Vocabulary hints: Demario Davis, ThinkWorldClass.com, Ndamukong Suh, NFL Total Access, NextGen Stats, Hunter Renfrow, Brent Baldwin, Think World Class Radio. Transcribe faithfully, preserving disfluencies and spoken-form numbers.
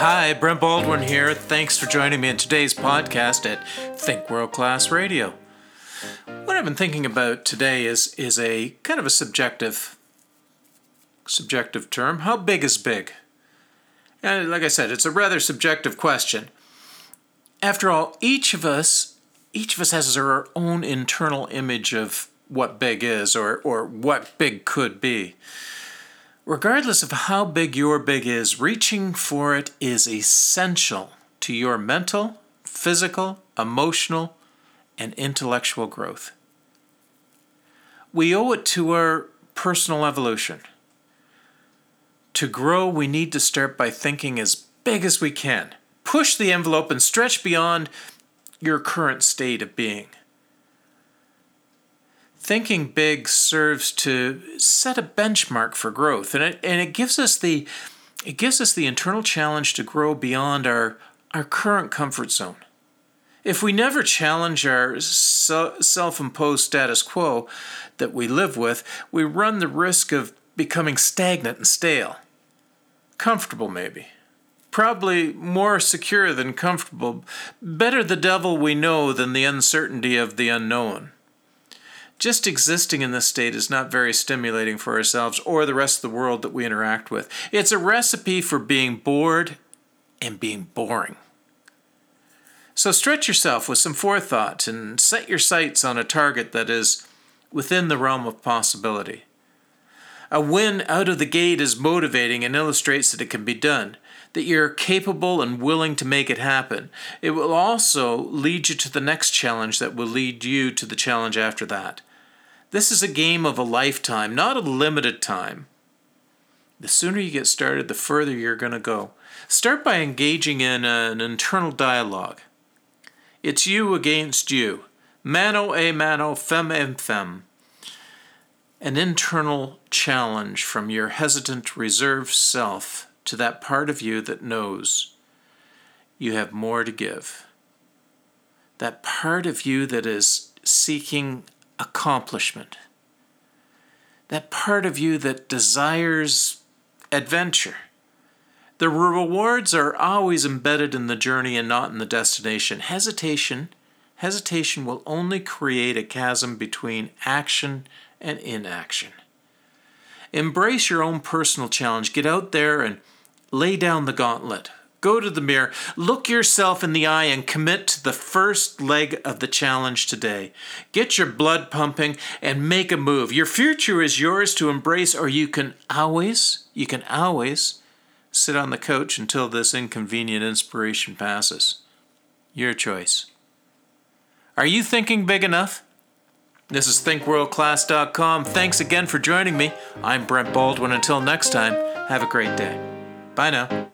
Hi, Brent Baldwin here. Thanks for joining me in today's podcast at Think World Class Radio. What I've been thinking about today is is a kind of a subjective subjective term. How big is big? And like I said, it's a rather subjective question. After all, each of us each of us has our own internal image of what big is or or what big could be. Regardless of how big your big is, reaching for it is essential to your mental, physical, emotional, and intellectual growth. We owe it to our personal evolution. To grow, we need to start by thinking as big as we can. Push the envelope and stretch beyond your current state of being. Thinking big serves to set a benchmark for growth, and it and it gives us the it gives us the internal challenge to grow beyond our our current comfort zone. If we never challenge our self-imposed status quo that we live with, we run the risk of becoming stagnant and stale. Comfortable, maybe. Probably more secure than comfortable. Better the devil we know than the uncertainty of the unknown. Just existing in this state is not very stimulating for ourselves or the rest of the world that we interact with. It's a recipe for being bored and being boring. So stretch yourself with some forethought and set your sights on a target that is within the realm of possibility. A win out of the gate is motivating and illustrates that it can be done, that you're capable and willing to make it happen. It will also lead you to the next challenge that will lead you to the challenge after that. This is a game of a lifetime, not a limited time. The sooner you get started, the further you're going to go. Start by engaging in an internal dialogue. It's you against you. Mano a mano, fem a fem. An internal challenge from your hesitant, reserved self to that part of you that knows you have more to give. That part of you that is seeking accomplishment. That part of you that desires adventure. The rewards are always embedded in the journey and not in the destination. Hesitation, hesitation will only create a chasm between action and inaction. Embrace your own personal challenge. Get out there and lay down the gauntlet. Go to the mirror, look yourself in the eye, and commit to the first leg of the challenge today. Get your blood pumping and make a move. Your future is yours to embrace, or you can always, you can always sit on the couch until this inconvenient inspiration passes. Your choice. Are you thinking big enough? This is Think World Class dot com. Thanks again for joining me. I'm Brent Baldwin. Until next time, have a great day. Bye now.